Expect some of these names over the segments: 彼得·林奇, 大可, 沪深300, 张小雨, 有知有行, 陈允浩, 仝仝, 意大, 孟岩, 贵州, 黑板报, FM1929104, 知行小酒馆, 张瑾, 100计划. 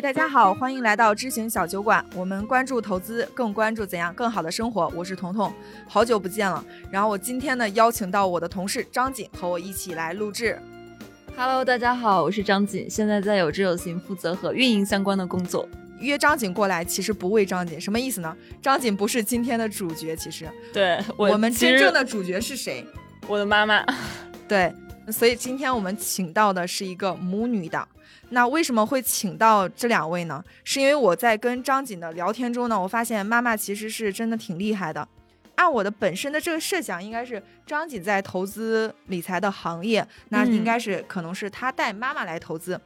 嗨，大家好，欢迎来到知行小酒馆。我们关注投资，更关注怎样更好的生活。我是彤彤，好久不见了。然后我今天呢，邀请到我的同事张瑾和我一起来录制。Hello， 大家好，我是张瑾，现在在有知有行负责和运营相关的工作。约张瑾过来其实不为张瑾，什么意思呢？张瑾不是今天的主角，其实对我们真正的主角是谁？我的妈妈。对。所以今天我们请到的是一个母女档。那为什么会请到这两位呢？是因为我在跟张瑾的聊天中呢，我发现妈妈其实是真的挺厉害的。按我的本身的这个设想，应该是张瑾在投资理财的行业，那应该是可能是她带妈妈来投资。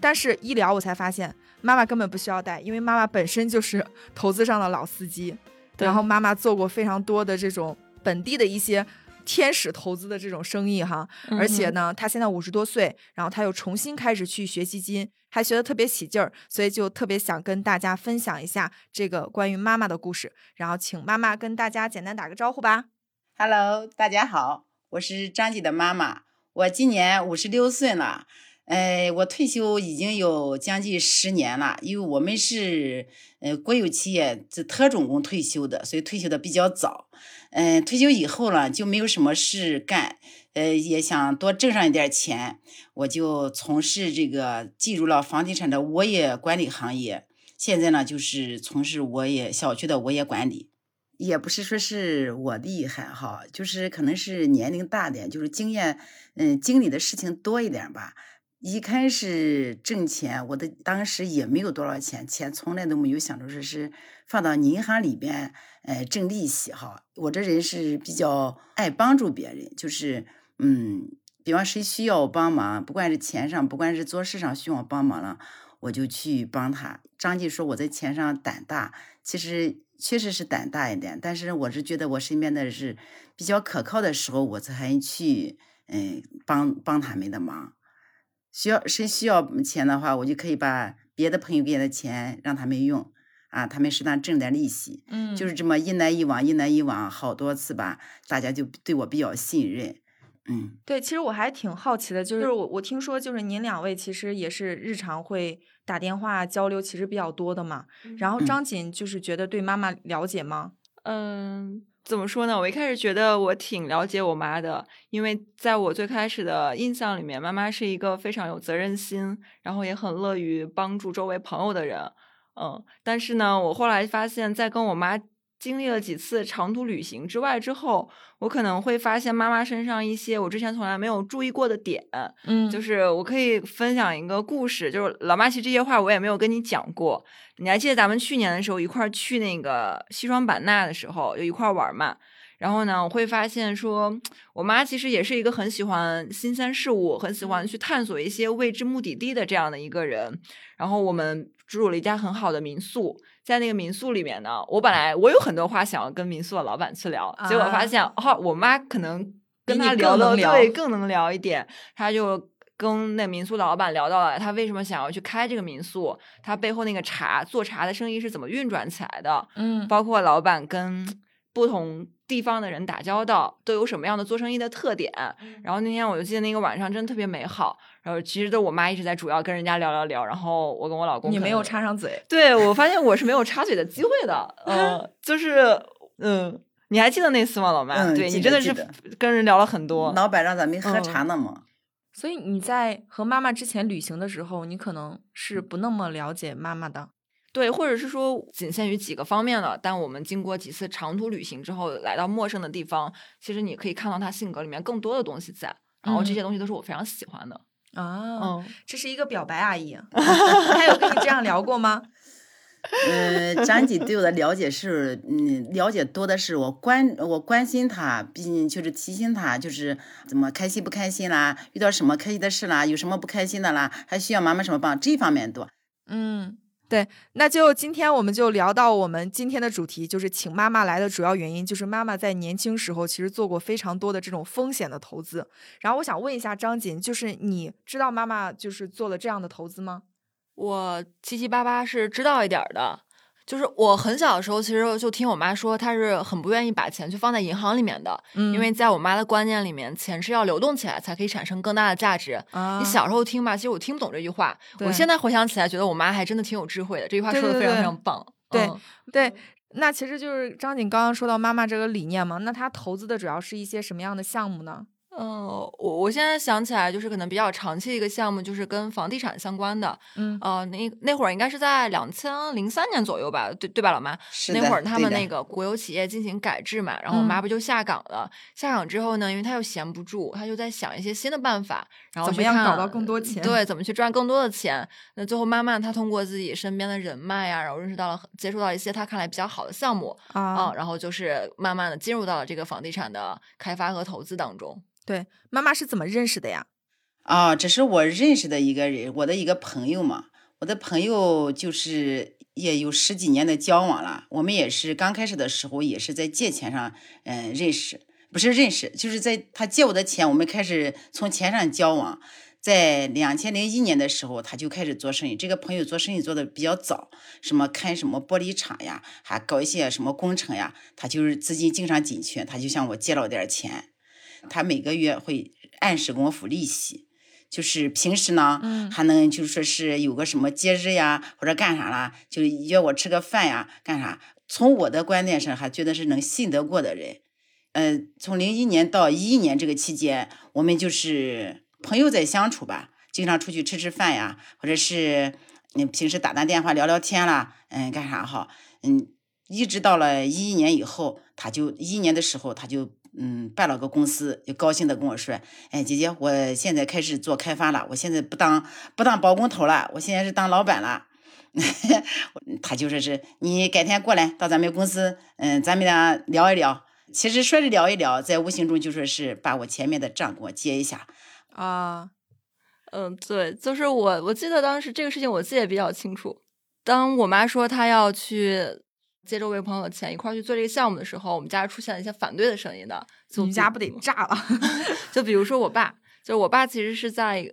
但是一聊我才发现妈妈根本不需要带，因为妈妈本身就是投资上的老司机，然后妈妈做过非常多的这种本地的一些天使投资的这种生意哈，而且呢他现在50多岁，然后他又重新开始去学基金，还学得特别起劲儿，所以就特别想跟大家分享一下这个关于妈妈的故事。然后请妈妈跟大家简单打个招呼吧。 Hello， 大家好，我是张瑾的妈妈，我今年56岁了。我退休已经有将近10年了，因为我们是国有企业特种工退休的，所以退休的比较早。退休以后了就没有什么事干，也想多挣上一点钱，我就从事这个进入了房地产的物业管理行业。现在呢就是从事物业小区的物业管理。也不是说是我厉害哈，就是可能是年龄大点，就是经验经历的事情多一点吧。一开始挣钱，我的当时也没有多少钱，钱从来都没有想着说是放到银行里边挣利息哈。我这人是比较爱帮助别人，就是比方谁需要我帮忙，不管是钱上不管是做事上需要我帮忙了，我就去帮他。张瑾说我在钱上胆大，其实确实是胆大一点，但是我是觉得我身边的是比较可靠的时候，我才去帮他们的忙。谁需要钱的话，我就可以把别的朋友给的钱让他们用啊，他们适当挣点利息。就是这么一来一往，一来一往，好多次吧，大家就对我比较信任。对，其实我还挺好奇的，就是我听说就是您两位其实也是日常会打电话交流，其实比较多的嘛。然后张瑾就是觉得对妈妈了解吗？怎么说呢，我一开始觉得我挺了解我妈的，因为在我最开始的印象里面，妈妈是一个非常有责任心，然后也很乐于帮助周围朋友的人。但是呢，我后来发现在跟我妈经历了几次长途旅行之外之后，我可能会发现妈妈身上一些我之前从来没有注意过的点。就是我可以分享一个故事，就是老妈，其实这些话我也没有跟你讲过。你还记得咱们去年的时候一块去那个西双版纳的时候，就一块玩嘛。然后呢，我会发现说我妈其实也是一个很喜欢新鲜事物，很喜欢去探索一些未知目的地的这样的一个人。然后我们住了一家很好的民宿，在那个民宿里面呢，我本来我有很多话想要跟民宿的老板去聊，结果发现我妈可能跟他聊的对更能聊一点。他就跟那民宿老板聊到了他为什么想要去开这个民宿，他背后那个做茶的生意是怎么运转起来的，包括老板跟不同地方的人打交道都有什么样的做生意的特点。然后那天我就记得那个晚上真特别美好，然后其实都我妈一直在主要跟人家聊，然后我跟我老公你没有插上嘴。对，我发现我是没有插嘴的机会的。就是你还记得那次吗，老妈？对，你真的是跟人聊了很多，老板让咱们喝茶呢嘛。所以你在和妈妈之前旅行的时候，你可能是不那么了解妈妈的。对，或者是说仅限于几个方面了。但我们经过几次长途旅行之后，来到陌生的地方，其实你可以看到他性格里面更多的东西在，然后这些东西都是我非常喜欢的。这是一个表白阿姨。她有跟你这样聊过吗？张瑾对我的了解是，了解多的是我关心他，毕竟就是提醒他，就是怎么开心不开心啦，遇到什么开心的事啦，有什么不开心的啦，还需要妈妈什么帮，这方面多。对，那就今天我们就聊到我们今天的主题，就是请妈妈来的主要原因，就是妈妈在年轻时候其实做过非常多的这种风险的投资。然后我想问一下张瑾，就是你知道妈妈就是做了这样的投资吗？我七七八八是知道一点的，就是我很小的时候其实就听我妈说她是很不愿意把钱去放在银行里面的、嗯、因为在我妈的观念里面钱是要流动起来才可以产生更大的价值、啊、你小时候听吧，其实我听不懂这句话，我现在回想起来觉得我妈还真的挺有智慧的，这句话说的非常非常棒。对 对,、嗯、对，那其实就是张景刚刚说到妈妈这个理念嘛，那她投资的主要是一些什么样的项目呢？我现在想起来就是可能比较长期一个项目就是跟房地产相关的，嗯，那会儿应该是在2003年左右吧，对吧，老妈？是的。那会儿他们那个国有企业进行改制嘛，然后我妈不就下岗了？嗯、下岗之后呢，因为她又闲不住，她就在想一些新的办法，然后怎么样搞到更多钱？对，怎么去赚更多的钱？那最后慢慢她通过自己身边的人脉啊，然后接触到一些她看来比较好的项目啊、然后就是慢慢的进入到了这个房地产的开发和投资当中。对，妈妈是怎么认识的呀？啊，这是我认识的一个人，我的一个朋友嘛。我的朋友就是也有十几年的交往了，我们也是刚开始的时候也是在借钱上，就是在他借我的钱，我们开始从钱上交往。在2001年的时候，他就开始做生意。这个朋友做生意做的比较早，什么开什么玻璃厂呀，还搞一些什么工程呀，他就是资金经常紧缺，他就向我借了点钱。他每个月会按时给我付利息，就是平时呢、嗯、还能就是说是有个什么节日呀或者干啥啦，就约我吃个饭呀干啥。从我的观点上还觉得是能信得过的人。从2001年到2011年这个期间，我们就是朋友在相处吧，经常出去吃饭呀，或者是你平时打打电话聊聊天啦，干啥哈，一直到了2011年以后，他就2011年的时候他就办了个公司，就高兴的跟我说，哎，姐姐，我现在开始做开发了，我现在不当包工头了，我现在是当老板了。他就说是你改天过来到咱们公司，咱们俩聊一聊。其实说是聊一聊，在无形中就说是把我前面的账给我结一下啊。对，就是我记得当时这个事情我自己也比较清楚。当我妈说她要去接周围朋友的钱一块去做这个项目的时候，我们家出现了一些反对的声音的，我们家不得炸了。就比如说我爸，就是我爸其实是在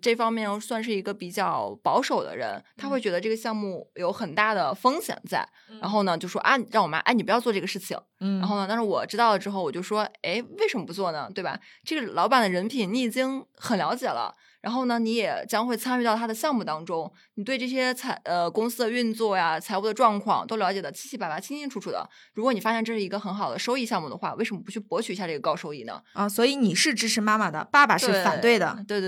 这方面算是一个比较保守的人，他会觉得这个项目有很大的风险在，然后呢就说啊，让我妈你不要做这个事情，然后呢，但是我知道了之后我就说，哎，为什么不做呢？对吧？这个老板的人品你已经很了解了。然后呢，你也将会参与到他的项目当中，你对这些公司的运作呀、财务的状况都了解的七七八八、清清楚楚的。如果你发现这是一个很好的收益项目的话，为什么不去博取一下这个高收益呢？啊，所以你是支持妈妈的，爸爸是反对的。对。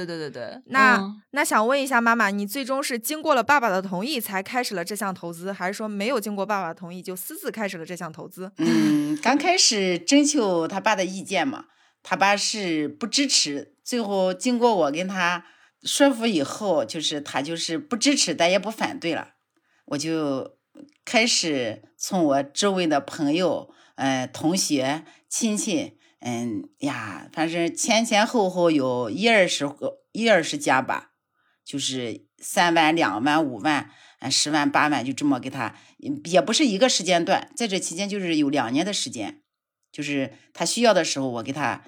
那想问一下妈妈，你最终是经过了爸爸的同意才开始了这项投资，还是说没有经过爸爸的同意就私自开始了这项投资？刚开始征求他爸的意见嘛，他爸是不支持。最后经过我跟他说服以后，就是他就是不支持但也不反对了。我就开始从我周围的朋友、同学、亲戚，反正前后后有一二十家吧，就是3万、2万、5万、10万、8万，就这么给他，也不是一个时间段，在这期间就是有2年的时间，就是他需要的时候我给他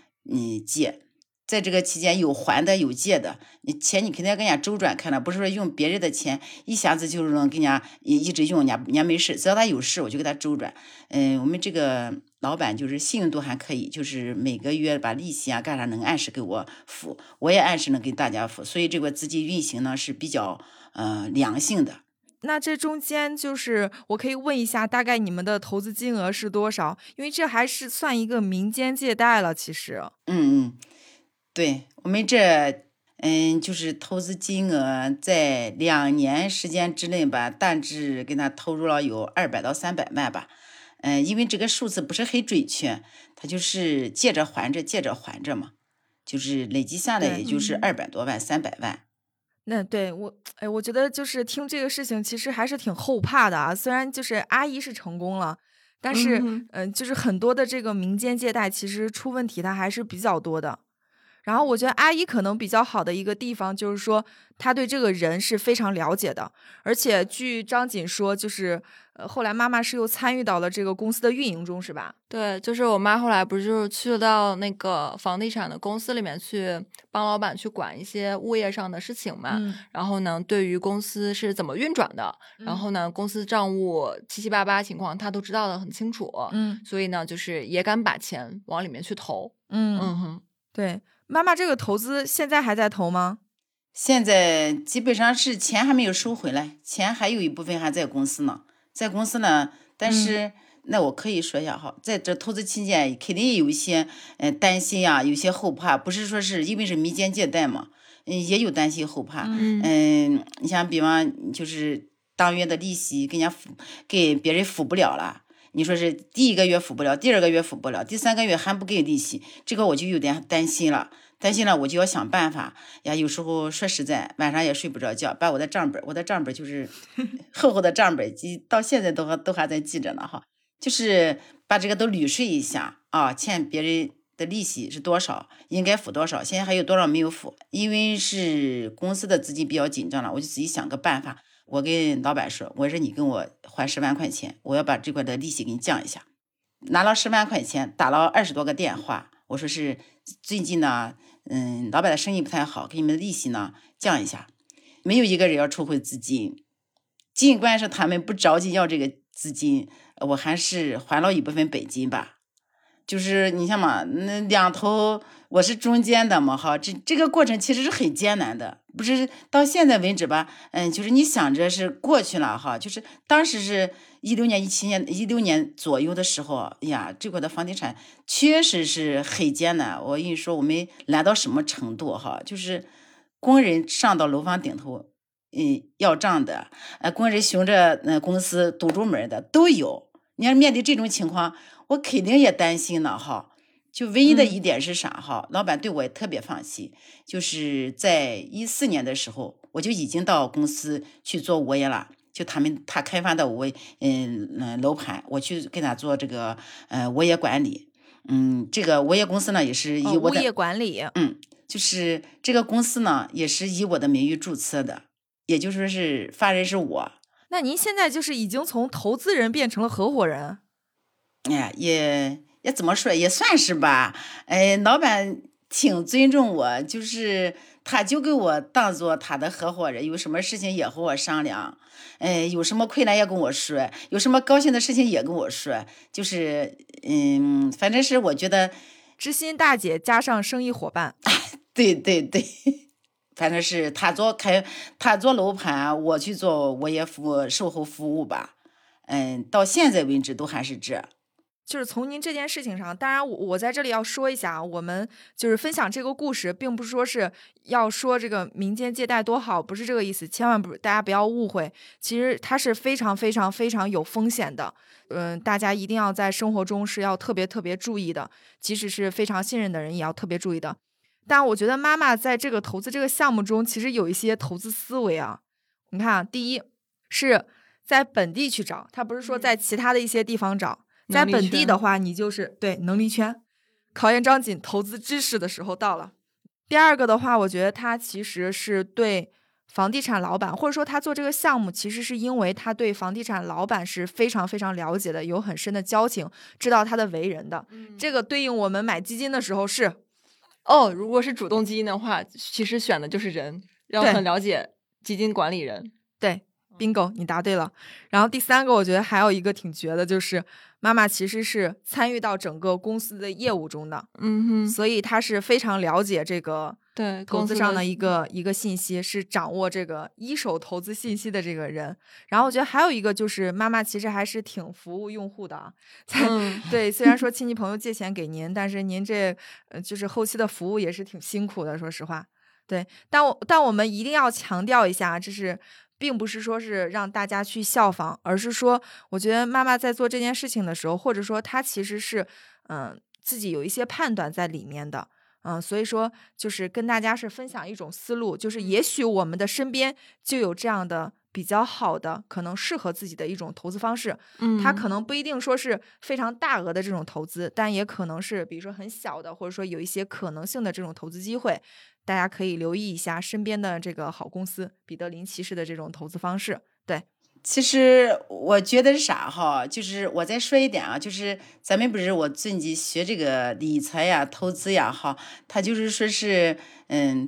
借。在这个期间有还的有借的，你钱你肯定要跟人家周转开了，不是说用别人的钱一下子就是能跟人家一直用，人家没事，只要他有事我就给他周转。我们这个老板就是信用度还可以，就是每个月把利息啊干啥能按时给我付，我也按时能给大家付，所以这个资金运行呢是比较良性的。那这中间就是我可以问一下大概你们的投资金额是多少？因为这还是算一个民间借贷了其实。对，我们这就是投资金额在2年时间之内吧，大致给他投入了有200到300万吧。因为这个数字不是很准确，他就是借着还着嘛，就是累积下来也就是200多万、300万。那对我觉得就是听这个事情其实还是挺后怕的啊。虽然就是阿姨是成功了，但是就是很多的这个民间借贷其实出问题它还是比较多的。然后我觉得阿姨可能比较好的一个地方就是说她对这个人是非常了解的，而且据张瑾说就是后来妈妈是又参与到了这个公司的运营中是吧？对，就是我妈后来不是就是去到那个房地产的公司里面去帮老板去管一些物业上的事情嘛、然后呢对于公司是怎么运转的、然后呢公司账务七七八八情况她都知道的很清楚，所以呢就是也敢把钱往里面去投。对，妈妈这个投资现在还在投吗？现在基本上是钱还没有收回来，钱还有一部分还在公司呢，在公司呢，但是、那我可以说一下哈，在这投资期间肯定有一些担心啊，有些后怕，不是说是因为是民间借贷嘛，也有担心后怕。你像比方就是当月的利息跟人家给别人付不了了。你说是第一个月付不了，第二个月付不了，第三个月还不给利息，这个我就有点担心了，我就要想办法呀。有时候说实在，晚上也睡不着觉，把我的账本就是厚厚的账本，到现在都还在记着呢哈，就是把这个都捋顺一下啊，欠别人的利息是多少，应该付多少，现在还有多少没有付，因为是公司的资金比较紧张了，我就自己想个办法。我跟老板说，我说你跟我还10万块钱，我要把这块的利息给你降一下。拿了10万块钱，打了20多个电话，我说是最近呢，老板的生意不太好，给你们的利息呢降一下。没有一个人要抽回资金，尽管是他们不着急要这个资金，我还是还了一部分本金吧。就是你像嘛，那两头我是中间的嘛，哈，这个过程其实是很艰难的，不是到现在为止吧，就是你想着是过去了哈，就是当时是16年左右的时候呀，这块的房地产确实是很艰难。我跟你说，我们难到什么程度哈，就是工人上到楼房顶头，要账的，工人熊着公司堵住门的都有。你要面对这种情况，我肯定也担心了哈。就唯一的一点是啥哈？老板对我也特别放心，就是在14年的时候，我就已经到公司去做物业了。就他开发的我楼盘，我去给他做这个物业管理。这个物业公司呢也是以我的物业管理，就是这个公司呢也是以我的名义注册的，也就是说是法人是我。那您现在就是已经从投资人变成了合伙人？哎，也怎么说，也算是吧。老板挺尊重我，就是他就给我当做他的合伙人，有什么事情也和我商量，有什么困难也跟我说，有什么高兴的事情也跟我说，就是反正是我觉得知心大姐加上生意伙伴。对对对，反正是他做楼盘，我去做我也售后服务吧。到现在为止都还是这。就是从您这件事情上，当然我在这里要说一下，我们就是分享这个故事，并不是说是要说这个民间借贷多好，不是这个意思，千万大家不要误会，其实它是非常非常非常有风险的，大家一定要在生活中是要特别特别注意的，即使是非常信任的人也要特别注意的。但我觉得妈妈在这个投资这个项目中，其实有一些投资思维啊。你看，第一是在本地去找，她不是说在其他的一些地方找。在本地的话，你就是对能力圈，考验张瑾投资知识的时候到了。第二个的话，我觉得他其实是对房地产老板，或者说他做这个项目，其实是因为他对房地产老板是非常非常了解的，有很深的交情，知道他的为人的。这个对应我们买基金的时候是，如果是主动基金的话，其实选的就是人，要很了解基金管理人。对。bingo， 你答对了。然后第三个，我觉得还有一个挺绝的，就是妈妈其实是参与到整个公司的业务中的，所以她是非常了解这个投资上的一个信息，是掌握这个一手投资信息的这个人。然后我觉得还有一个就是妈妈其实还是挺服务用户的啊，对，虽然说亲戚朋友借钱给您，但是您这就是后期的服务也是挺辛苦的，说实话。对，但我们一定要强调一下，这是。并不是说是让大家去效仿，而是说我觉得妈妈在做这件事情的时候，或者说她其实是自己有一些判断在里面的，所以说就是跟大家是分享一种思路，就是也许我们的身边就有这样的比较好的可能适合自己的一种投资方式，它可能不一定说是非常大额的这种投资，但也可能是比如说很小的，或者说有一些可能性的这种投资机会，大家可以留意一下身边的这个好公司，彼得林骑士的这种投资方式。对，其实我觉得是啥哈，就是我再说一点啊，就是咱们不是我最近学这个理财呀、投资呀哈，他就是说是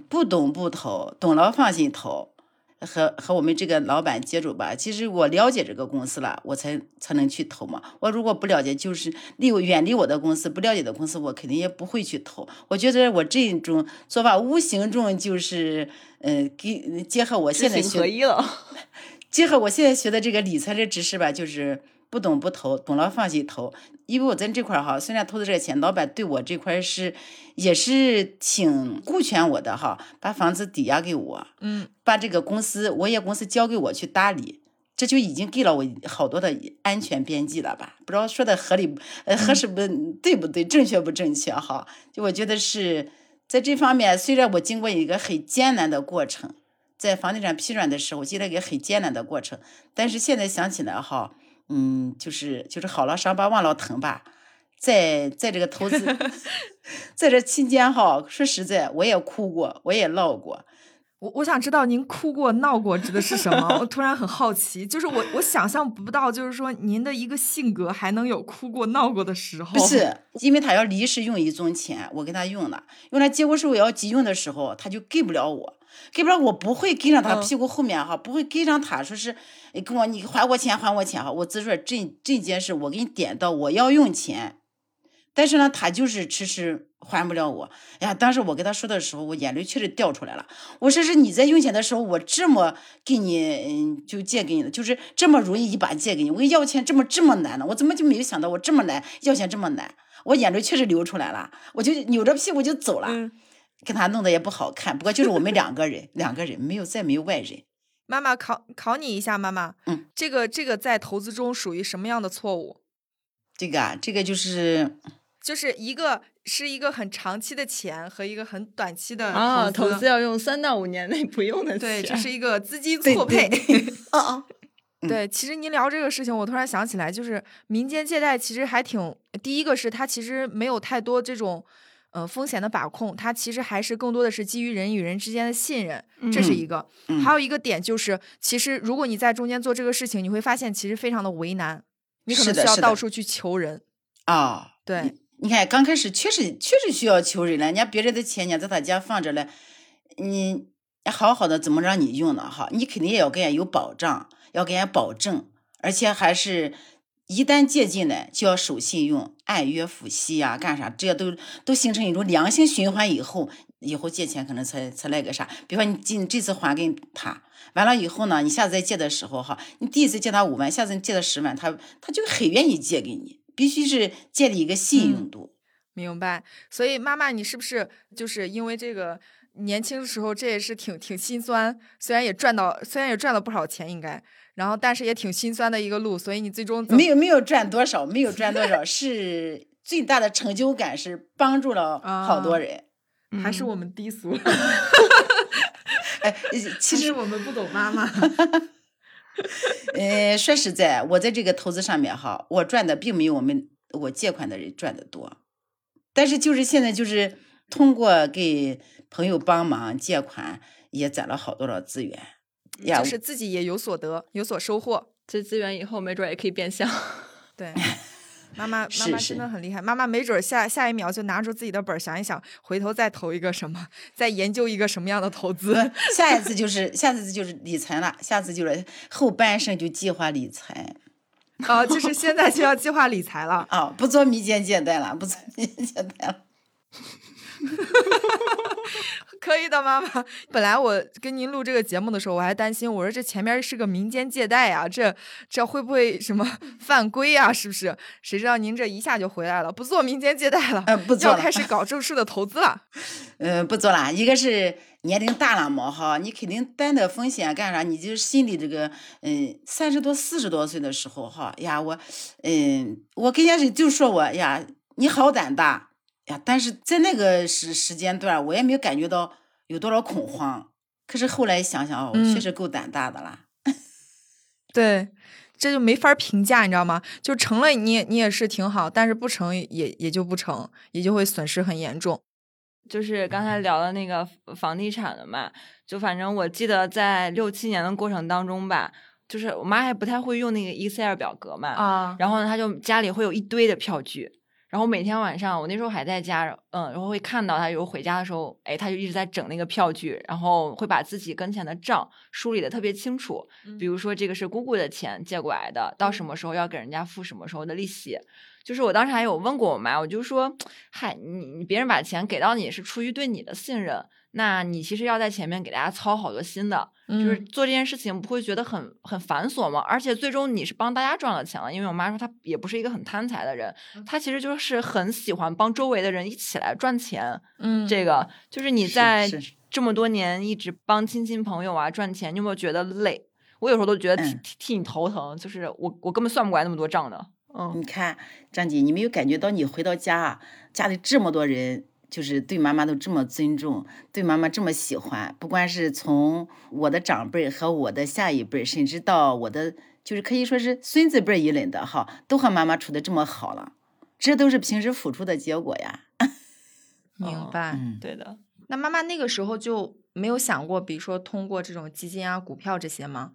不懂不投，懂了放心投。和我们这个老板接触吧，其实我了解这个公司了，我才能去投嘛。我如果不了解，就是远离我的公司，不了解的公司，我肯定也不会去投。我觉得我这种做法无形中就是，结合我现在学的这个理财的知识吧，就是不懂不投，懂了放心投。因为我在这块哈，虽然投的这个钱，老板对我这块也是挺顾全我的哈，把房子抵押给我，把这个公司交给我去打理，这就已经给了我好多的安全边际了吧？不知道说的合适不对不对，正确不正确哈？就我觉得是在这方面，虽然我经过一个很艰难的过程，在房地产批转的时候经历一个很艰难的过程，但是现在想起来哈。就是好了伤疤忘了疼吧，在这个投资，在这期间哈，说实在，我也哭过，我也闹过。我想知道您哭过闹过指的是什么？我突然很好奇，就是我想象不到，就是说您的一个性格还能有哭过闹过的时候。不是，因为他要临时用一宗钱，我跟他用了，结果是我要急用的时候，他就给不了我。给不了我不会跟上他屁股后面哈，不会跟上他说是，跟我你还我钱哈，我只说这件事我给你点到我要用钱，但是呢他就是迟迟还不了我，哎呀，当时我跟他说的时候，我眼泪确实掉出来了。我说是你在用钱的时候，我这么给你就借给你的，就是这么容易一把借给你，我要钱这么难呢，我怎么就没有想到我这么难要钱这么难，我眼泪确实流出来了，我就扭着屁股就走了。跟他弄得也不好看，不过就是我们两个人没有外人。妈妈考你一下，妈妈，这个在投资中属于什么样的错误？这个就是一个很长期的钱和一个很短期的投资要用3到5年内不用的钱，对，这是一个资金错配。对，其实您聊这个事情，我突然想起来，就是民间借贷其实还挺，第一个是它其实没有太多这种。风险的把控，它其实还是更多的是基于人与人之间的信任，这是一个。还有一个点就是，其实如果你在中间做这个事情，你会发现其实非常的为难，你可能需要到处去求人啊。对，你看刚开始确实需要求人了，人家别人的钱，人家在他家放着了，你好好的怎么让你用呢？哈，你肯定也要给人家有保障，要给人家保证，而且还是。一旦借进来就要守信用，按约付息啊，干啥这些都形成一种良性循环，以后借钱可能才那个啥。比如说你这次还给他完了以后呢，你下次再借的时候哈，你第一次借他5万，下次你借他10万，他就很愿意借给你，必须是建立一个信用度。明白。所以妈妈，你是不是就是因为这个年轻的时候这也是挺心酸，虽然也赚了不少钱应该。然后但是也挺心酸的一个路，所以你最终没有赚多少，是最大的成就感是帮助了好多人。还是我们低俗了。其实我们不懂妈妈。说实在，我在这个投资上面哈，我赚的并没有我借款的人赚的多，但是就是现在就是通过给朋友帮忙借款，也攒了好多的资源。就是自己也有所得，有所收获，这资源以后没准也可以变现。对，妈妈真的很厉害。妈妈没准下一秒就拿出自己的本想一想，回头再投一个什么，再研究一个什么样的投资。下一次就是理财了，下次就是后半生就计划理财。就是现在就要计划理财了。不做民间借贷了，可以的，妈妈。本来我跟您录这个节目的时候，我还担心，我说这前面是个民间借贷啊，这会不会什么犯规啊？是不是？谁知道您这一下就回来了，不做民间借贷了，不做了，要开始搞正式的投资了。不做了。一个是年龄大了嘛，哈，你肯定担的风险干啥？你就是心里这个，30多、40多岁的时候，哈呀，我跟人家就说我呀，你好胆大。呀，但是在那个时间段，我也没有感觉到有多少恐慌。可是后来想想，我确实够胆大的啦。对，这就没法评价，你知道吗？就成了你也是挺好，但是不成也就不成，也就会损失很严重。就是刚才聊的那个房地产了嘛，就反正我记得在6、7年的过程当中吧，就是我妈还不太会用那个 Excel 表格嘛，啊，然后呢，她就家里会有一堆的票据，然后每天晚上我那时候还在家，然后会看到她有时候回家的时候，哎，她就一直在整那个票据，然后会把自己跟前的账梳理的特别清楚，比如说这个是姑姑的钱借过来的，到什么时候要给人家付什么时候的利息。就是我当时还有问过我妈，我就说，嗨，你别人把钱给到你是出于对你的信任，那你其实要在前面给大家操好多心的，就是做这件事情不会觉得很繁琐吗？而且最终你是帮大家赚了钱了，因为我妈说她也不是一个很贪财的人，她其实就是很喜欢帮周围的人一起来赚钱。这个就是你在这么多年一直帮亲戚朋友啊赚钱，你有没有觉得累？我有时候都觉得替你头疼，就是我根本算不过来那么多账的。你看张姐，你没有感觉到你回到家，家里这么多人，就是对妈妈都这么尊重，对妈妈这么喜欢，不管是从我的长辈和我的下一辈，甚至到我的就是可以说是孙子辈一类的哈，都和妈妈处得这么好了，这都是平时付出的结果呀。明白，对的。那妈妈那个时候就没有想过，比如说通过这种基金啊、股票这些吗？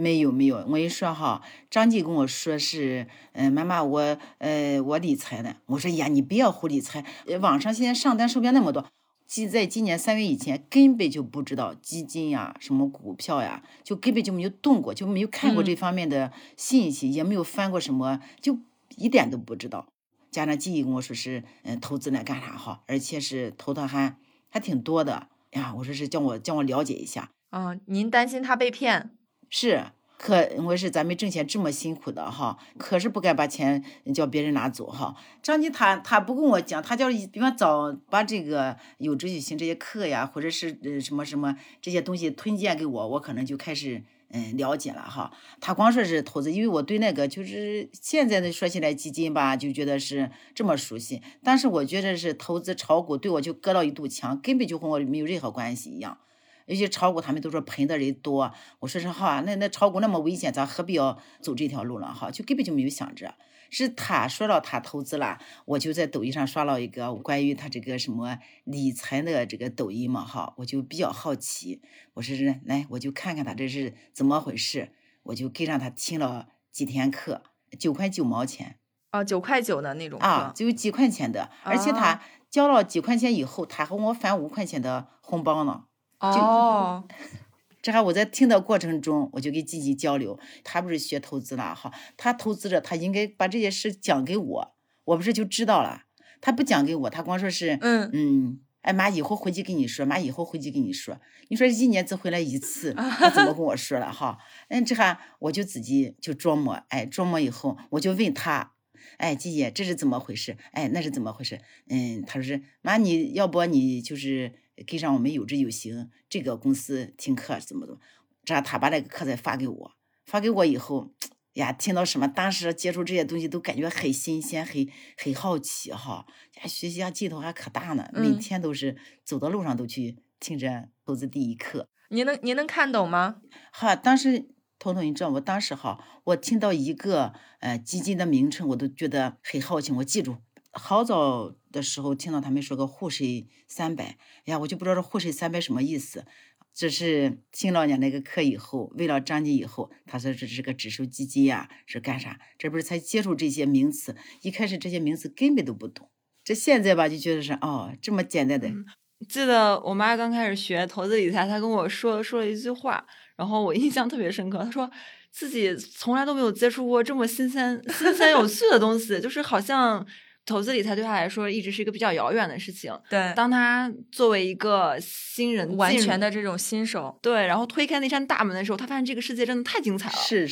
没有，我一说哈，张姐跟我说是，妈妈我理财呢。我说呀，你不要胡理财，网上现在上单手表那么多，在今年3月以前根本就不知道基金呀、什么股票呀，就根本就没有动过，就没有看过这方面的信息，也没有翻过什么，就一点都不知道。加上记忆跟我说是，投资来干啥哈，而且是投的还挺多的呀。我说是叫我了解一下。您担心他被骗？是，可我是咱们挣钱这么辛苦的哈，可是不该把钱叫别人拿走哈。张姐她不跟我讲，她叫比方早把这个有秩序型这些课呀，或者是什么这些东西推荐给我，我可能就开始了解了哈。她光说是投资，因为我对那个就是现在的说起来基金吧，就觉得是这么熟悉，但是我觉得是投资炒股对我就隔了一堵墙，根本就和我没有任何关系一样。尤其炒股，他们都说赔的人多，我说是哈，那炒股那么危险，咱何必要走这条路了哈？就根本就没有想着。是他说到他投资了，我就在抖音上刷到一个关于他这个什么理财的这个抖音嘛哈，我就比较好奇，我说是来我就看看他这是怎么回事，我就跟上他听了几天课，9.9毛钱啊，9.9的那种啊，只有几块钱的，而且他交了几块钱以后，他还我返5块钱的红包呢。哦，这还我在听的过程中，我就跟静静交流，他不是学投资了哈，他投资着，他应该把这些事讲给我，我不是就知道了。他不讲给我，他光说是哎妈，以后回去跟你说，妈以后回去跟你说，你说一年只回来一次，他怎么跟我说了哈？这还我就自己就琢磨，哎，琢磨以后我就问他。哎，季姐，这是怎么回事？哎，那是怎么回事？他说是妈，你要不你就是跟上我们有知有行这个公司听课怎么，这样他把那个课再发给我以后，呀，听到什么，当时接触这些东西都感觉很新鲜，很好奇哈，学习劲头还可大呢，每天都是走到路上都去听着投资第一课。您能看懂吗？哈，当时。彤彤，你知道我当时哈，我听到一个基金的名称，我都觉得很好奇。我记住，好早的时候听到他们说个沪深300，呀，我就不知道这沪深300什么意思。这是听了你那个课以后，为了张姐以后，他说这是个指数基金呀，是干啥？这不是才接触这些名词，一开始这些名词根本都不懂。这现在吧，就觉得是这么简单的。记得我妈刚开始学投资理财，她跟我说了一句话，然后我印象特别深刻。她说自己从来都没有接触过这么新鲜有趣的东西，就是好像投资理财对她来说一直是一个比较遥远的事情。对，当她作为一个新人，完全的这种新手，对，然后推开那扇大门的时候，她发现这个世界真的太精彩了。是，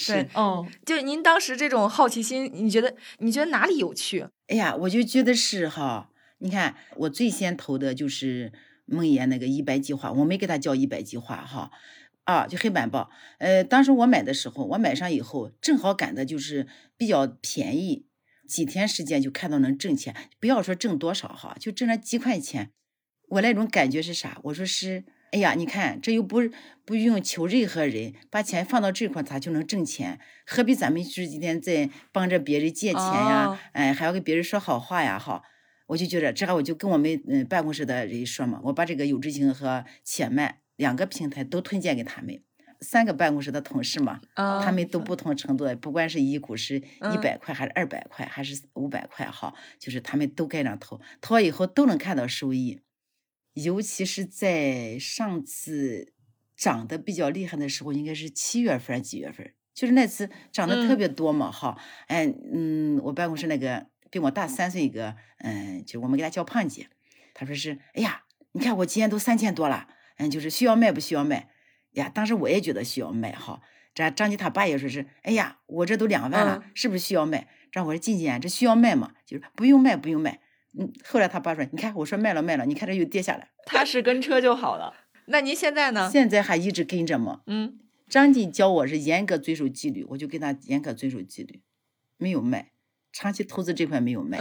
就是您当时这种好奇心，你觉得哪里有趣？哎呀，我就觉得是哈。你看，我最先投的就是孟岩那个100计划，我没给他叫100计划哈，就黑板报。当时我买的时候，我买上以后正好赶的就是比较便宜，几天时间就看到能挣钱，不要说挣多少哈，就挣了几块钱。我那种感觉是啥？我说是哎呀，你看这又不用求任何人，把钱放到这块他就能挣钱，何必咱们是今天在帮着别人借钱呀、哦、哎，还要跟别人说好话呀哈。我就觉得这个，我就跟我们办公室的人说嘛，我把这个有知情和且慢两个平台都推荐给他们。3个办公室的同事嘛，哦、他们都不同程度的，不管是一股是100块还是200块还是500块哈，就是他们都该让投了以后都能看到收益。尤其是在上次涨得比较厉害的时候，应该是7月份还是几月份？就是那次涨得特别多嘛哈，哎我办公室那个比我大3岁一个，就是我们给他叫胖姐，他说是，哎呀，你看我今天都3000多了，就是需要卖不需要卖？呀，当时我也觉得需要卖哈，这张吉他爸也说是，哎呀，我这都2万了，是不是需要卖？这我说静静，这需要卖吗？就是不用卖。后来他爸说，你看，我说卖了，你看这又跌下来，踏实跟车就好了。那您现在呢？现在还一直跟着吗？张静教我是严格遵守纪律，我就跟他严格遵守纪律，没有卖，长期投资这块没有卖。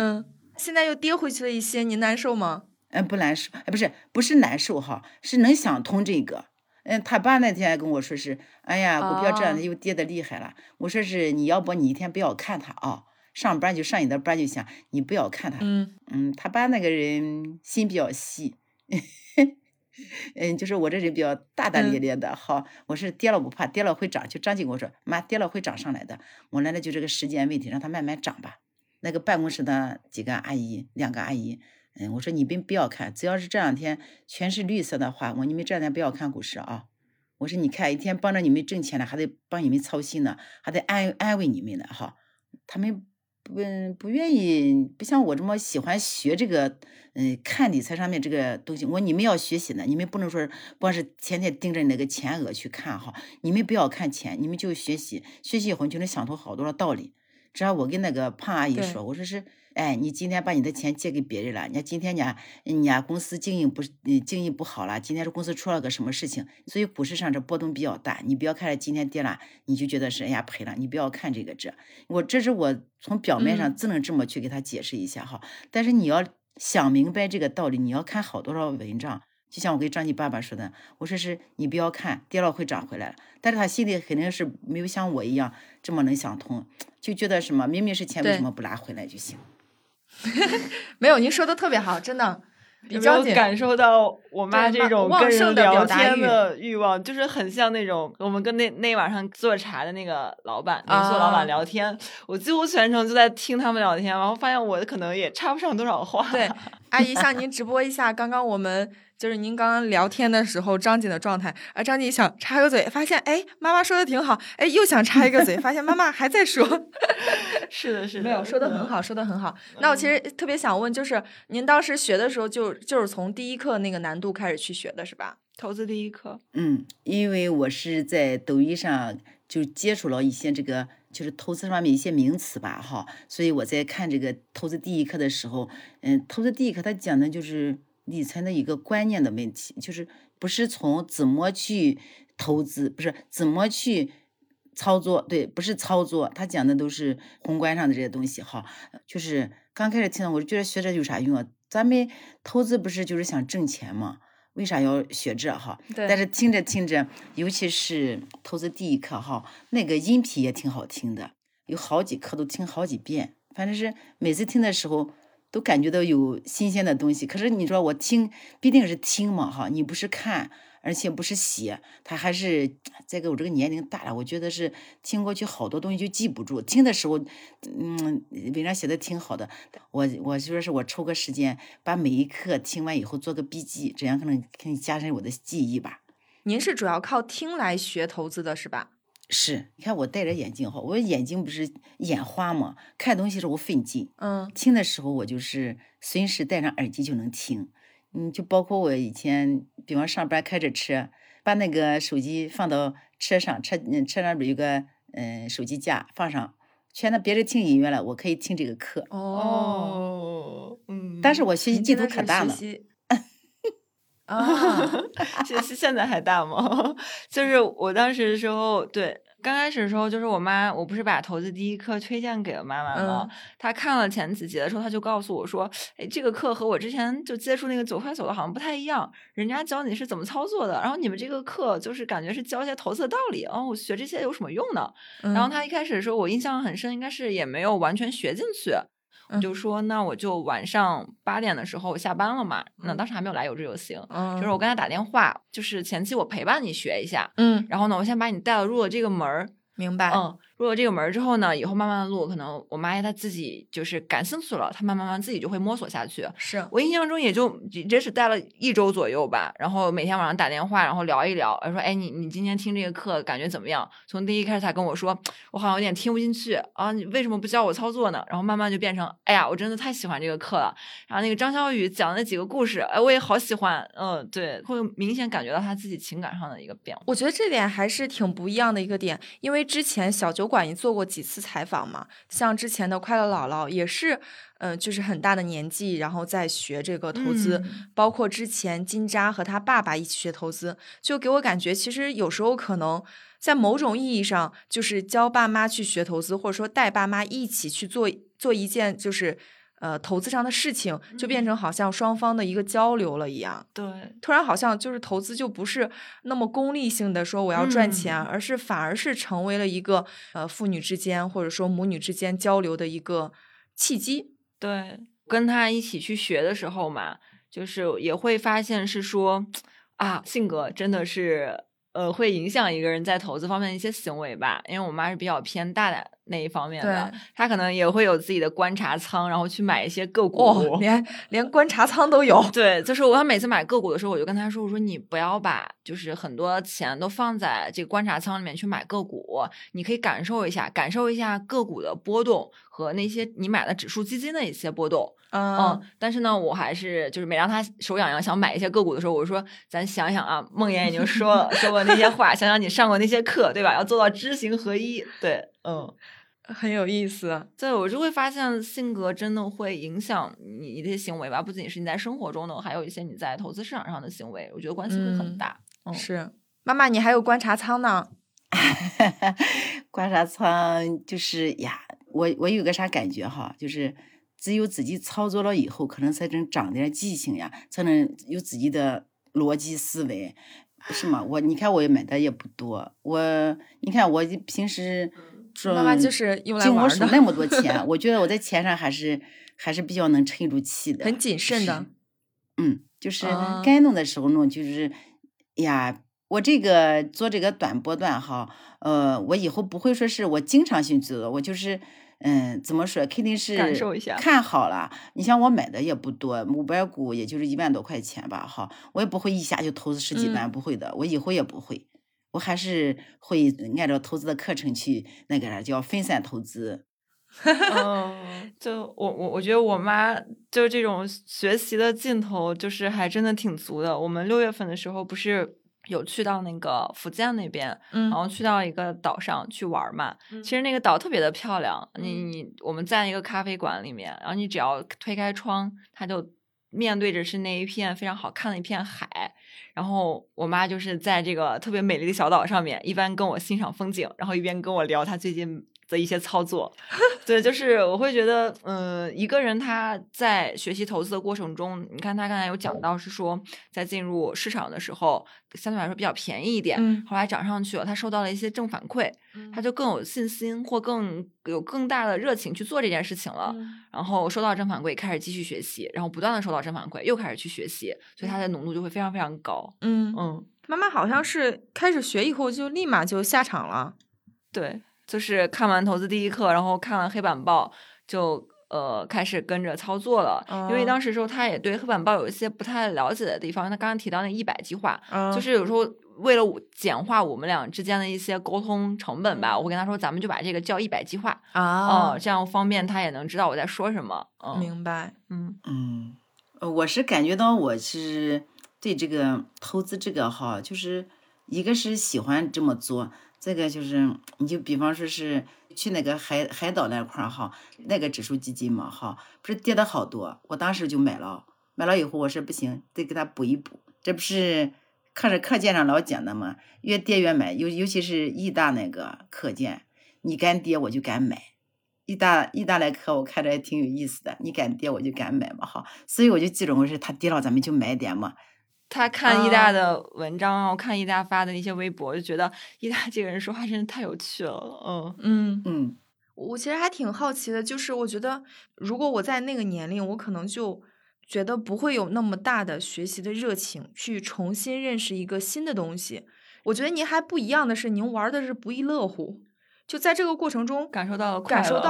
现在又跌回去了一些，您难受吗？不难受，不是难受哈，是能想通这个。他爸那天跟我说是，哎呀，股票这样又跌得厉害了。我说是，你要不你一天不要看他啊，上班就上你的班就想，你不要看他。他爸那个人心比较细，就是我这人比较大大咧咧的哈。我是跌了不怕，跌了会涨。就张姐跟我说，妈，跌了会涨上来的。我来了就这个时间问题，让他慢慢涨吧。那个办公室的几个阿姨，2个阿姨。我说你们不要看，只要是这两天全是绿色的话，你们这两天不要看股市啊。我说你看，一天帮着你们挣钱了，还得帮你们操心呢，还得安慰你们呢哈。他们不愿意，不像我这么喜欢学这个，看理财上面这个东西。我说你们要学习呢，你们不能说光是天天盯着那个钱额去看哈。你们不要看钱，你们就学习，学习以后你就能想通好多的道理。只要我跟那个胖阿姨说，我说是，哎，你今天把你的钱借给别人了，人家公司经营不好了，今天这公司出了个什么事情，所以股市上这波动比较大，你不要看着今天跌了，你就觉得是哎呀赔了，你不要看这个这是我从表面上只能这么去给他解释一下哈。但是你要想明白这个道理，你要看好多少文章。就像我跟张姐爸爸说的，我说是你不要看，跌了会涨回来了。但是他心里肯定是没有像我一样这么能想通，就觉得什么明明是钱为什么不拿回来就行。没有，您说的特别好，真的。比较感受到我妈这种跟人聊天的欲望，就是很像那种我们跟那晚上做茶的那个老板，民宿老板聊天，我几乎全程就在听他们聊天，然后发现我可能也插不上多少话。对，阿姨向您直播一下，刚刚我们就是您刚刚聊天的时候张姐的状态啊，张姐想插个嘴，发现哎妈妈说的挺好，哎又想插一个嘴，发现妈妈还在说。是的，没有说的很好，说的很好。那我其实特别想问，就是您当时学的时候就是从第一课那个难度开始去学的是吧？投资第一课。因为我是在抖音上就接触了一些这个就是投资方面一些名词吧哈，所以我在看这个投资第一课的时候，投资第一课它讲的就是理财的一个观念的问题，就是不是从怎么去投资，不是怎么去操作，对，不是操作，他讲的都是宏观上的这些东西哈。就是刚开始听到我就觉得学这有啥用啊？咱们投资不是就是想挣钱吗？为啥要学这哈？但是听着听着，尤其是投资第一课哈，那个音频也挺好听的，有好几课都听好几遍，反正是每次听的时候都感觉到有新鲜的东西。可是你说我听必定是听嘛哈，你不是看，而且不是写，他还是再给我这个年龄大了，我觉得是听过去好多东西就记不住。听的时候文章写的挺好的，我就说是我抽个时间把每一课听完以后做个笔记，这样可能加深我的记忆吧。您是主要靠听来学投资的是吧？是，你看我戴着眼镜哈，我眼睛不是眼花嘛，看东西时候费劲，听的时候我就是随时戴上耳机就能听，就包括我以前，比方上班开着车，把那个手机放到车上，车上有个手机架放上，全都别人听音乐了，我可以听这个课。但是我学习进度可大了。啊，现在还大吗？就是我当时的时候，对，刚开始的时候就是我妈，我不是把投资第一课推荐给了妈妈吗？她看了前几节的时候，她就告诉我说，哎，这个课和我之前就接触那个9块9的好像不太一样，人家教你是怎么操作的，然后你们这个课就是感觉是教一些投资的道理，哦，我学这些有什么用呢？然后她一开始的时候我印象很深，应该是也没有完全学进去。我就说那我就晚上8点的时候我下班了嘛，那当时还没有来有志有行，就是我跟他打电话，就是前期我陪伴你学一下，然后呢我先把你带了入了这个门，明白，入了这个门之后呢，以后慢慢的路可能我妈她自己就是感兴趣了，她慢慢自己就会摸索下去。是我印象中也就真是带了1周左右吧，然后每天晚上打电话，然后聊一聊，说哎你今天听这个课感觉怎么样？从第一开始她跟我说我好像有点听不进去啊，你为什么不教我操作呢？然后慢慢就变成哎呀我真的太喜欢这个课了，然后那个张小雨讲的那几个故事哎我也好喜欢，对，会明显感觉到她自己情感上的一个变化。我觉得这点还是挺不一样的一个点，因为之前小九管也做过几次采访嘛，像之前的快乐姥姥也是就是很大的年纪然后再学这个投资，包括之前金扎和他爸爸一起学投资，就给我感觉其实有时候可能在某种意义上就是教爸妈去学投资，或者说带爸妈一起去做一件就是投资上的事情，就变成好像双方的一个交流了一样。对，突然好像就是投资就不是那么功利性的说我要赚钱，而是反而是成为了一个父女之间或者说母女之间交流的一个契机。对，跟他一起去学的时候嘛，就是也会发现是说啊，性格真的是会影响一个人在投资方面的一些行为吧，因为我妈是比较偏大胆那一方面的，她可能也会有自己的观察仓，然后去买一些个股，连观察仓都有。对，就是我每次买个股的时候，我就跟她说，我说你不要把就是很多钱都放在这个观察仓里面去买个股，你可以感受一下个股的波动和那些你买的指数基金的一些波动。但是呢我还是就是每让他手痒痒想买一些个股的时候，我说咱想想啊，梦妍已经说过那些话，想想你上过那些课，对吧？要做到知行合一。对，很有意思。对，我就会发现性格真的会影响你的行为吧，不仅是你在生活中的，还有一些你在投资市场上的行为，我觉得关系会很大。是，妈妈你还有观察仓呢？观察仓就是呀，我有个啥感觉哈，就是只有自己操作了以后，可能才能长点记性呀，才能有自己的逻辑思维，是吗？你看我也买的也不多，你看我平时妈妈就是用来玩的。我数那么多钱，我觉得我在钱上还是比较能沉住气的，很谨慎的。就是该弄的时候弄，就是呀。我做这个短波段哈，我以后不会说是我经常性做，我就是怎么说，肯定是感受一下，看好了。你像我买的也不多，500股也就是1万多块钱吧哈，我也不会一下就投资10几万，不会的，我以后也不会，我还是会按照投资的课程去那个啥叫分散投资。就我觉得我妈就这种学习的劲头就是还真的挺足的。我们6月份的时候不是有去到那个福建那边，然后去到一个岛上去玩嘛。其实那个岛特别的漂亮，我们在一个咖啡馆里面，然后你只要推开窗，它就面对着是那一片非常好看的一片海。然后我妈就是在这个特别美丽的小岛上面，一边跟我欣赏风景，然后一边跟我聊她最近的一些操作。对，就是我会觉得一个人他在学习投资的过程中，你看他刚才有讲到是说在进入市场的时候相对来说比较便宜一点，后来涨上去了，他受到了一些正反馈，他就更有信心或更有更大的热情去做这件事情了，然后收到正反馈开始继续学习，然后不断的收到正反馈又开始去学习，所以他的浓度就会非常非常高。妈妈好像是开始学以后就立马就下场了。对，就是看完投资第一课，然后看完黑板报，就开始跟着操作了。因为当时时候他也对黑板报有一些不太了解的地方，他刚刚提到那100计划，就是有时候为了简化我们俩之间的一些沟通成本吧，我跟他说咱们就把这个叫100计划啊，这样方便他也能知道我在说什么。明白。我是感觉到我是对这个投资这个哈，就是一个是喜欢这么做。这个就是你就比方说是去那个海岛那块儿哈，那个指数基金嘛哈，不是跌的好多，我当时就买了以后我说不行，得给它补一补，这不是可是课件上老讲的嘛，越跌越买，尤其是意大那个课件，你敢跌我就敢买。意大那课我看着也挺有意思的，你敢跌我就敢买嘛，好，所以我就记住是他跌了咱们就买点嘛。他看意大的文章，我看意大发的那些微博，就觉得意大这个人说话真的太有趣了。我其实还挺好奇的，就是我觉得如果我在那个年龄，我可能就觉得不会有那么大的学习的热情去重新认识一个新的东西。我觉得您还不一样的是，您玩的是不亦乐乎，就在这个过程中感受到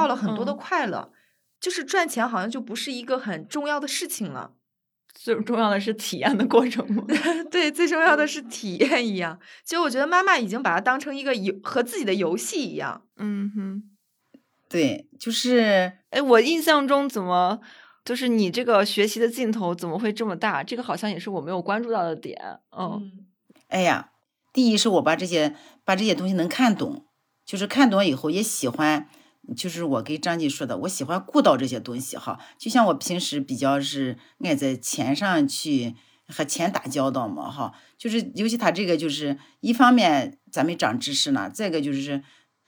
了很多的快乐，就是赚钱好像就不是一个很重要的事情了。最重要的是体验的过程吗？对，最重要的是体验一样。就我觉得妈妈已经把它当成一个和自己的游戏一样。嗯哼，对，就是我印象中怎么就是你这个学习的劲头怎么会这么大？这个好像也是我没有关注到的点。哎呀，第一是我把这些东西能看懂，就是看懂以后也喜欢。就是我跟张姐说的，我喜欢顾到这些东西哈，就像我平时比较是爱在钱上去和钱打交道嘛哈，就是尤其他这个就是一方面咱们长知识呢，再一个就是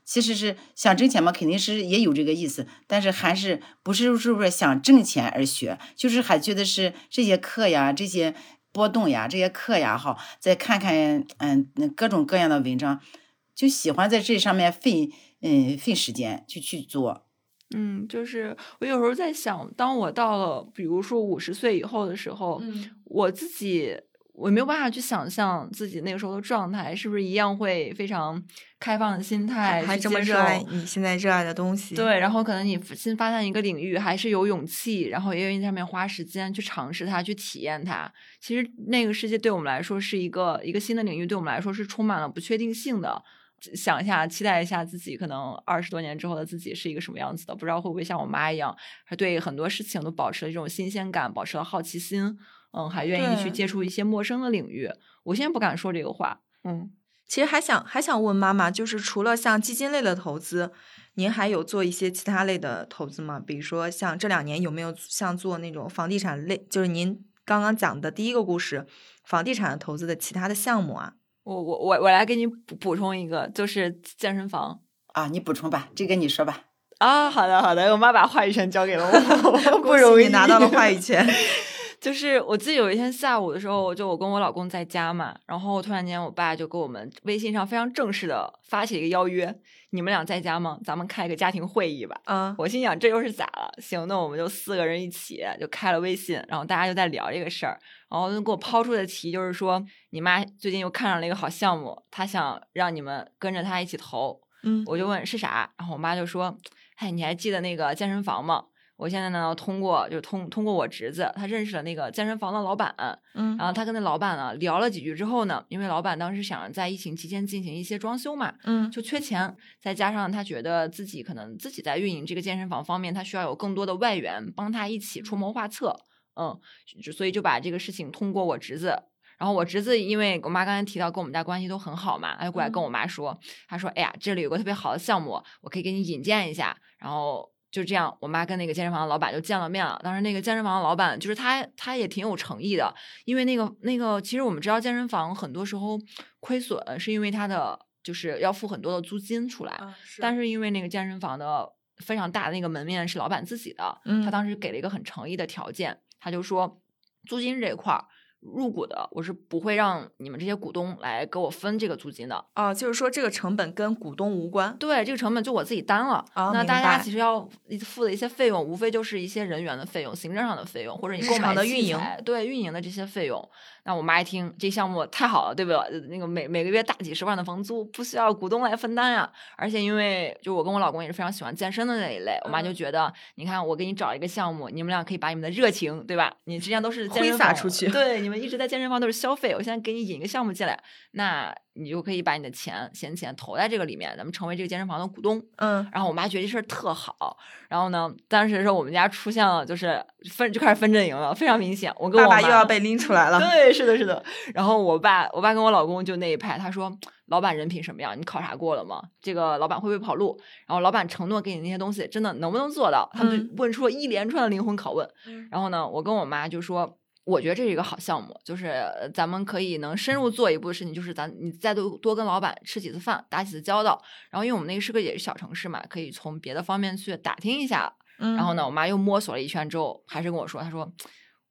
其实是想挣钱嘛，肯定是也有这个意思，但是还是不是想挣钱而学，就是还觉得是这些课呀这些波动呀这些课呀哈，再看看各种各样的文章，就喜欢在这上面费时间去做。就是我有时候在想，当我到了比如说50岁以后的时候，我没有办法去想象自己那个时候的状态是不是一样会非常开放的心态，还这么热爱你现在热爱的东西。对，然后可能你新发现一个领域还是有勇气，然后也愿意在上面花时间去尝试它去体验它。其实那个世界对我们来说是一个新的领域，对我们来说是充满了不确定性的。想一下，期待一下自己可能20多年之后的自己是一个什么样子的，不知道会不会像我妈一样，还对很多事情都保持了这种新鲜感，保持了好奇心，还愿意去接触一些陌生的领域。我现在不敢说这个话。其实还想问妈妈，就是除了像基金类的投资，您还有做一些其他类的投资吗？比如说像这2年有没有像做那种房地产类，就是您刚刚讲的第一个故事，房地产投资的其他的项目啊？我来给你补充一个，就是健身房啊。你补充吧，这个你说吧。啊，好的，我妈把话语权交给了我，不容易拿到了话语权。就是我记得有一天下午的时候，我跟我老公在家嘛，然后突然间我爸就给我们微信上非常正式的发起一个邀约，你们俩在家吗？咱们开一个家庭会议吧。我心想这又是咋了？行，那我们就4个人一起就开了微信，然后大家就在聊这个事儿。然后给我抛出的题就是说，你妈最近又看上了一个好项目，她想让你们跟着她一起投。我就问是啥，然后我妈就说，哎，你还记得那个健身房吗？我现在呢通过我侄子，他认识了那个健身房的老板。然后他跟那老板呢聊了几句之后呢，因为老板当时想在疫情期间进行一些装修嘛，就缺钱，再加上他觉得自己可能自己在运营这个健身房方面，他需要有更多的外援帮他一起出谋划策。所以就把这个事情通过我侄子，然后我侄子因为我妈刚才提到跟我们家关系都很好嘛，他就过来跟我妈说，他说，哎呀，这里有个特别好的项目，我可以给你引荐一下。然后就这样，我妈跟那个健身房的老板就见了面了。当时那个健身房的老板就是他也挺有诚意的，因为那个其实我们知道健身房很多时候亏损是因为他的就是要付很多的租金出来，但是因为那个健身房的非常大的那个门面是老板自己的，他当时给了一个很诚意的条件，他就说租金这一块入股的我是不会让你们这些股东来给我分这个租金的。就是说这个成本跟股东无关。对，这个成本就我自己担了。那大家其实要付的一些费用无非就是一些人员的费用，行政上的费用，或者你购买的运营，对，运营的这些费用。那我妈一听这项目太好了，对不对？那个每个月大几十万的房租不需要股东来分担呀。而且因为就我跟我老公也是非常喜欢健身的那一类，我妈就觉得，你看我给你找一个项目，你们俩可以把你们的热情，对吧？你之前都是挥洒出去，对，你们一直在健身房都是消费，我现在给你引一个项目进来，那你就可以把你的闲钱投在这个里面，咱们成为这个健身房的股东。然后我妈觉得这事儿特好，然后呢，当时说我们家出现了就是就开始分阵营了，非常明显。我跟我妈爸爸又要被拎出来了。对，是的。然后我爸跟我老公就那一派，他说老板人品什么样，你考察过了吗？这个老板会不会跑路？然后老板承诺给你那些东西，真的能不能做到？他们就问出了一连串的灵魂拷问。然后呢，我跟我妈就说。我觉得这是一个好项目，就是咱们可以能深入做一步的事情，就是你再多跟老板吃几次饭，打几次交道，然后因为我们那个是个也是小城市嘛，可以从别的方面去打听一下。然后呢，我妈又摸索了一圈之后，还是跟我说，她说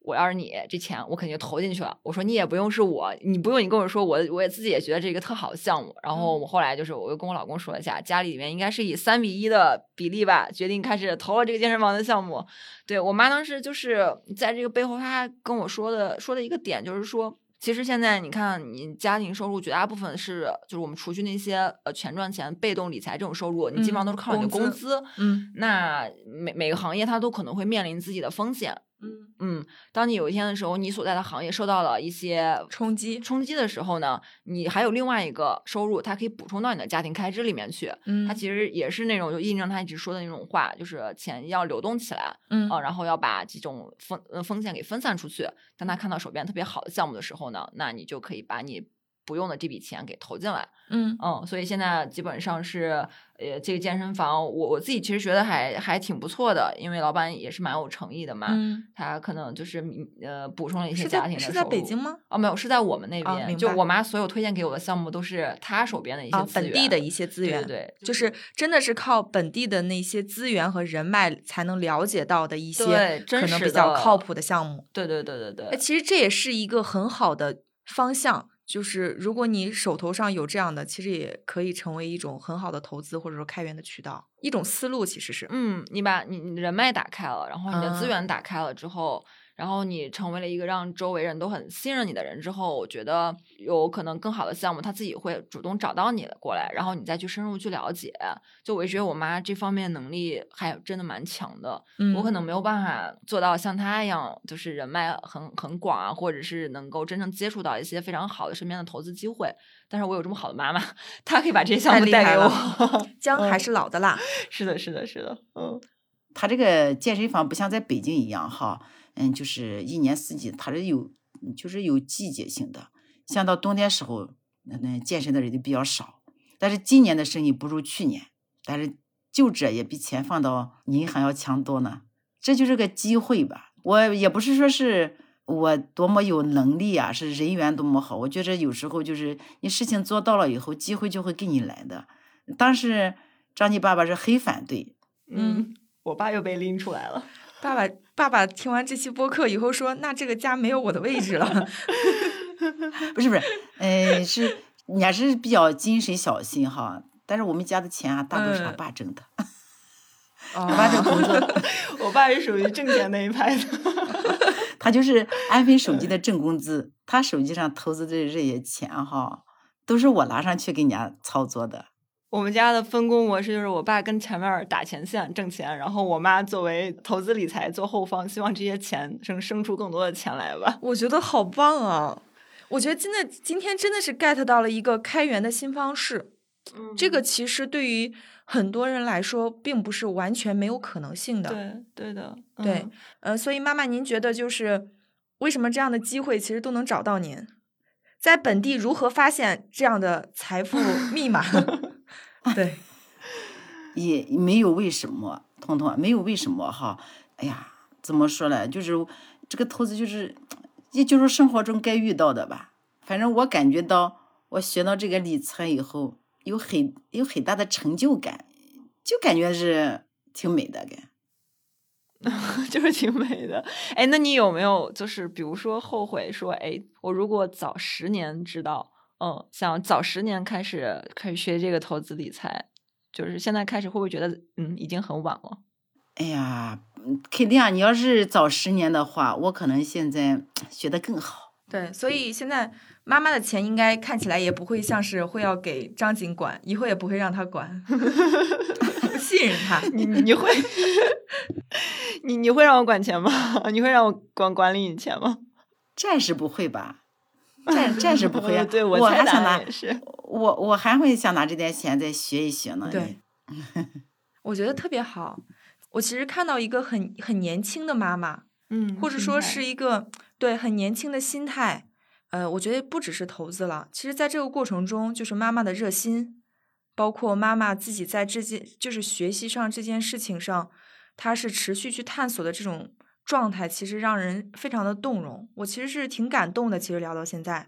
我要是你这钱我肯定投进去了。我说你也不用是我，你不用你跟我说，我也自己也觉得这个特好的项目。然后我后来就是我又跟我老公说了一下，家里面应该是以3:1的比例吧，决定开始投了这个健身房的项目。对，我妈当时就是在这个背后，她跟我说的一个点就是说，其实现在你看你家庭收入绝大部分是就是我们除去那些全赚钱被动理财这种收入，你基本上都是靠你的工资。那每个行业它都可能会面临自己的风险。当你有一天的时候，你所在的行业受到了一些冲击的时候呢，你还有另外一个收入，它可以补充到你的家庭开支里面去。它其实也是那种就印证他一直说的那种话，就是钱要流动起来，然后要把这种风险给分散出去。当他看到手边特别好的项目的时候呢，那你就可以把你不用的这笔钱给投进来。所以现在基本上是这个健身房我自己其实觉得还挺不错的，因为老板也是蛮有诚意的嘛。他可能就是补充了一些家庭的收入。是在北京吗？哦，没有，是在我们那边。就我妈所有推荐给我的项目都是她手边的一些资源，本地的一些资源。对，就是真的是靠本地的那些资源和人脉才能了解到的一些可能比较靠谱的项目。对，其实这也是一个很好的方向。就是如果你手头上有这样的，其实也可以成为一种很好的投资，或者说开源的渠道，一种思路其实是。你把你人脉打开了，然后你的资源打开了之后，然后你成为了一个让周围人都很信任你的人之后，我觉得有可能更好的项目他自己会主动找到你过来，然后你再去深入去了解。就我也觉得我妈这方面能力还真的蛮强的。我可能没有办法做到像她一样，就是人脉很广啊，或者是能够真正接触到一些非常好的身边的投资机会。但是我有这么好的妈妈，她可以把这些项目带给我。姜还是老的辣。是的。她这个健身房不像在北京一样哈。就是一年四季，它是有季节性的。像到冬天时候，健身的人就比较少。但是今年的生意不如去年，但是就这也比钱放到银行要强多呢。这就是个机会吧。我也不是说是我多么有能力啊，是人缘多么好。我觉得有时候就是你事情做到了以后，机会就会给你来的。当时张继爸爸是很反对。我爸又被拎出来了。爸爸听完这期播客以后说，那这个家没有我的位置了。不是，是你还是比较精神小心哈。但是我们家的钱啊，大多是我爸挣的。我爸挣工资，我爸是属于挣钱那一派的。他就是安分守己的挣工资，他手机上投资的这些钱哈，都是我拿上去给人家操作的。我们家的分工模式就是我爸跟前面打前线挣钱，然后我妈作为投资理财做后方，希望这些钱生出更多的钱来吧。我觉得好棒啊！我觉得今天真的是 get 到了一个开源的新方式。这个其实对于很多人来说并不是完全没有可能性的。对的。对，所以妈妈您觉得就是为什么这样的机会其实都能找到您？在本地如何发现这样的财富密码？对，也没有为什么，没有为什么哈。哎呀，怎么说呢？就是这个投资，也就是生活中该遇到的吧。反正我感觉到，我学到这个理财以后，有很大的成就感，就感觉是挺美的感。就是挺美的。哎，那你有没有就是比如说后悔说，哎，我如果早10年知道？想早10年开始学这个投资理财，就是现在开始会不会觉得已经很晚了？哎呀，肯定啊！你要是早10年的话，我可能现在学得更好。对，所以现在妈妈的钱应该看起来也不会像是会要给张瑾管，以后也不会让他管。不信任他。你会你会让我管钱吗？你会让我管理你钱吗？暂时不会吧。暂时不会啊。对，我还想拿，我还会想拿这点钱再学一学呢。对，我觉得特别好。我其实看到一个很年轻的妈妈，或者说是一个对很年轻的心态。我觉得不只是投资了，其实在这个过程中，就是妈妈的热心，包括妈妈自己在这件就是学习上这件事情上，她是持续去探索的这种状态其实让人非常的动容，我其实是挺感动的。其实聊到现在，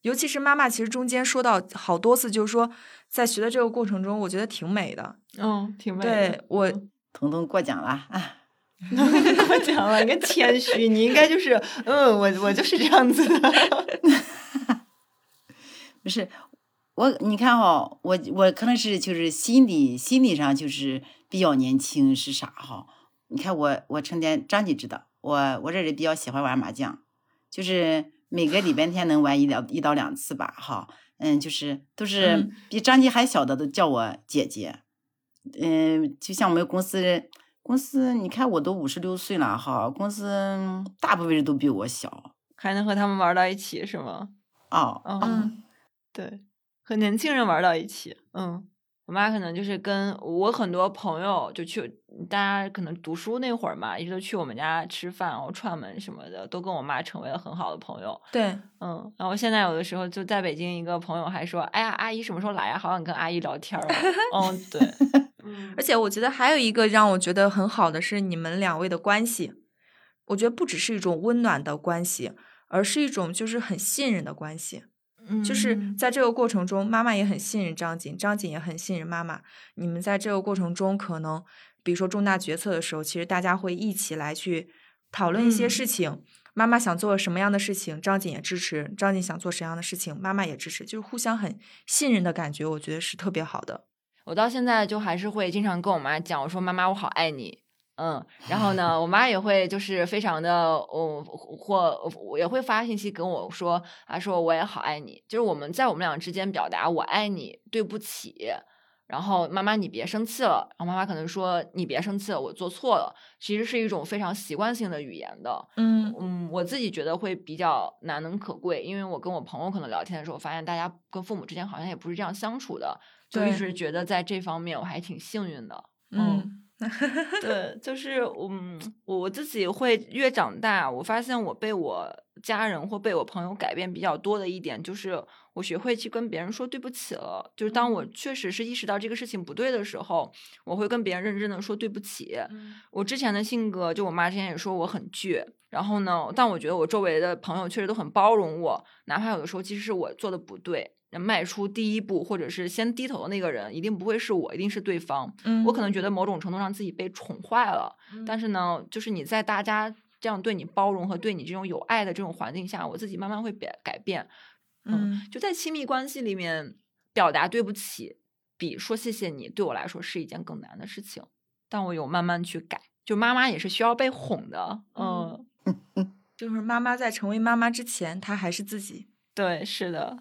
尤其是妈妈其实中间说到好多次，就是说在学的这个过程中我觉得挺美的。挺美的。对，我彤彤过奖了啊。过奖了，你该谦虚，你应该就是我就是这样子的。不是你看哈，我可能是就是心理上就是比较年轻是啥哈。你看我成天张姐知道我这人比较喜欢玩麻将，就是每个礼拜天能玩一到两次吧哈。就是都是比张姐还小的都叫我姐姐。就像我们公司你看我都56岁了哈，公司大部分人都比我小，还能和他们玩到一起是吗？对，和年轻人玩到一起。我妈可能就是跟我很多朋友就去，大家可能读书那会儿嘛，一直都去我们家吃饭，然后串门什么的，都跟我妈成为了很好的朋友。对，然后现在有的时候就在北京，一个朋友还说：“哎呀，阿姨什么时候来呀？好想跟阿姨聊天啊。”对。而且我觉得还有一个让我觉得很好的是你们两位的关系，我觉得不只是一种温暖的关系，而是一种就是很信任的关系。就是在这个过程中，妈妈也很信任张瑾，张瑾也很信任妈妈。你们在这个过程中，可能比如说重大决策的时候，其实大家会一起来去讨论一些事情。妈妈想做什么样的事情，张瑾也支持；张瑾想做什么样的事情，妈妈也支持，就是互相很信任的感觉，我觉得是特别好的。我到现在就还是会经常跟我妈讲，我说妈妈，我好爱你。然后呢，我妈也会就是非常的，我也会发信息跟我说，她说我也好爱你。就是我们俩之间表达我爱你，对不起，然后妈妈你别生气了，然后妈妈可能说你别生气了，我做错了，其实是一种非常习惯性的语言的。我自己觉得会比较难能可贵，因为我跟我朋友可能聊天的时候，发现大家跟父母之间好像也不是这样相处的，就一直觉得在这方面我还挺幸运的。对，就是我自己会越长大，我发现我被我家人或被我朋友改变比较多的一点，就是我学会去跟别人说对不起了。就是当我确实是意识到这个事情不对的时候，我会跟别人认真的说对不起。我之前的性格，就我妈之前也说我很倔，然后呢，但我觉得我周围的朋友确实都很包容我，哪怕有的时候其实是我做的不对。迈出第一步或者是先低头的那个人一定不会是我，一定是对方。我可能觉得某种程度上自己被宠坏了，但是呢，就是你在大家这样对你包容和对你这种有爱的这种环境下，我自己慢慢会改变。就在亲密关系里面表达对不起比说谢谢你对我来说是一件更难的事情，但我有慢慢去改。就妈妈也是需要被哄的。就是妈妈在成为妈妈之前，她还是自己。对，是的。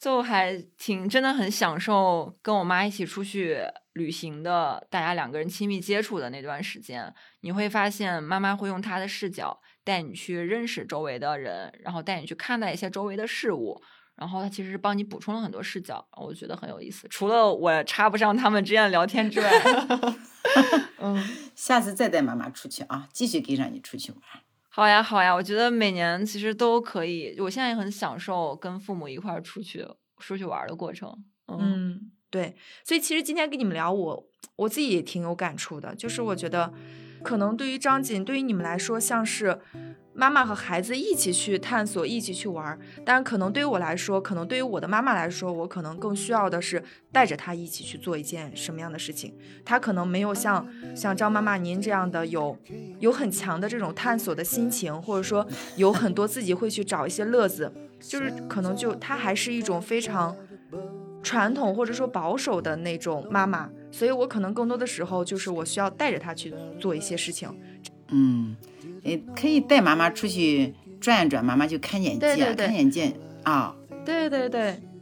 就还挺真的很享受跟我妈一起出去旅行的，大家两个人亲密接触的那段时间，你会发现妈妈会用她的视角带你去认识周围的人，然后带你去看待一些周围的事物，然后她其实帮你补充了很多视角，我觉得很有意思。除了我插不上他们之间的聊天之外，下次再带妈妈出去啊，继续给让你出去玩。好呀好呀，我觉得每年其实都可以，我现在也很享受跟父母一块儿出去玩的过程。对，所以其实今天跟你们聊，我自己也挺有感触的，就是我觉得可能对于张瑾，对于你们来说像是妈妈和孩子一起去探索，一起去玩，但可能对于我来说，可能对于我的妈妈来说，我可能更需要的是带着她一起去做一件什么样的事情。她可能没有像张妈妈您这样的有很强的这种探索的心情，或者说有很多自己会去找一些乐子，就是可能就她还是一种非常传统或者说保守的那种妈妈，所以我可能更多的时候就是我需要带着她去做一些事情。可以带妈妈出去转一转，妈妈就看眼界。看眼界啊。对，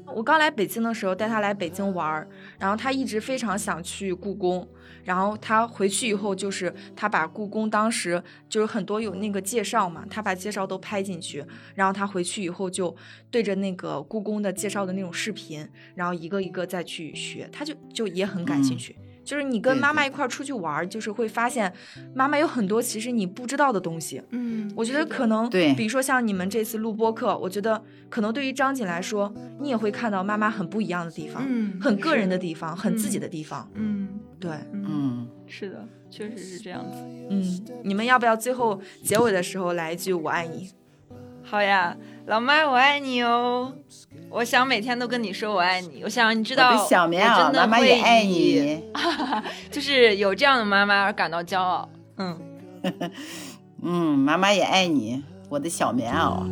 我刚来北京的时候带她来北京玩，然后她一直非常想去故宫，然后她回去以后就是她把故宫当时就是很多有那个介绍嘛，她把介绍都拍进去，然后她回去以后就对着那个故宫的介绍的那种视频，然后一个一个再去学，她就也很感兴趣。就是你跟妈妈一块出去玩，就是会发现妈妈有很多其实你不知道的东西。我觉得可能对，比如说像你们这次录播客，我觉得可能对于张瑾来说，你也会看到妈妈很不一样的地方，很个人的地方，很自己的地方。对，嗯，是的，确实是这样子。嗯，你们要不要最后结尾的时候来一句我爱你？好呀，老妈我爱你哦，我想每天都跟你说我爱你，我想你知道我真的妈妈也爱你就是有这样的妈妈而感到骄傲。嗯嗯，妈妈也爱你，我的小棉袄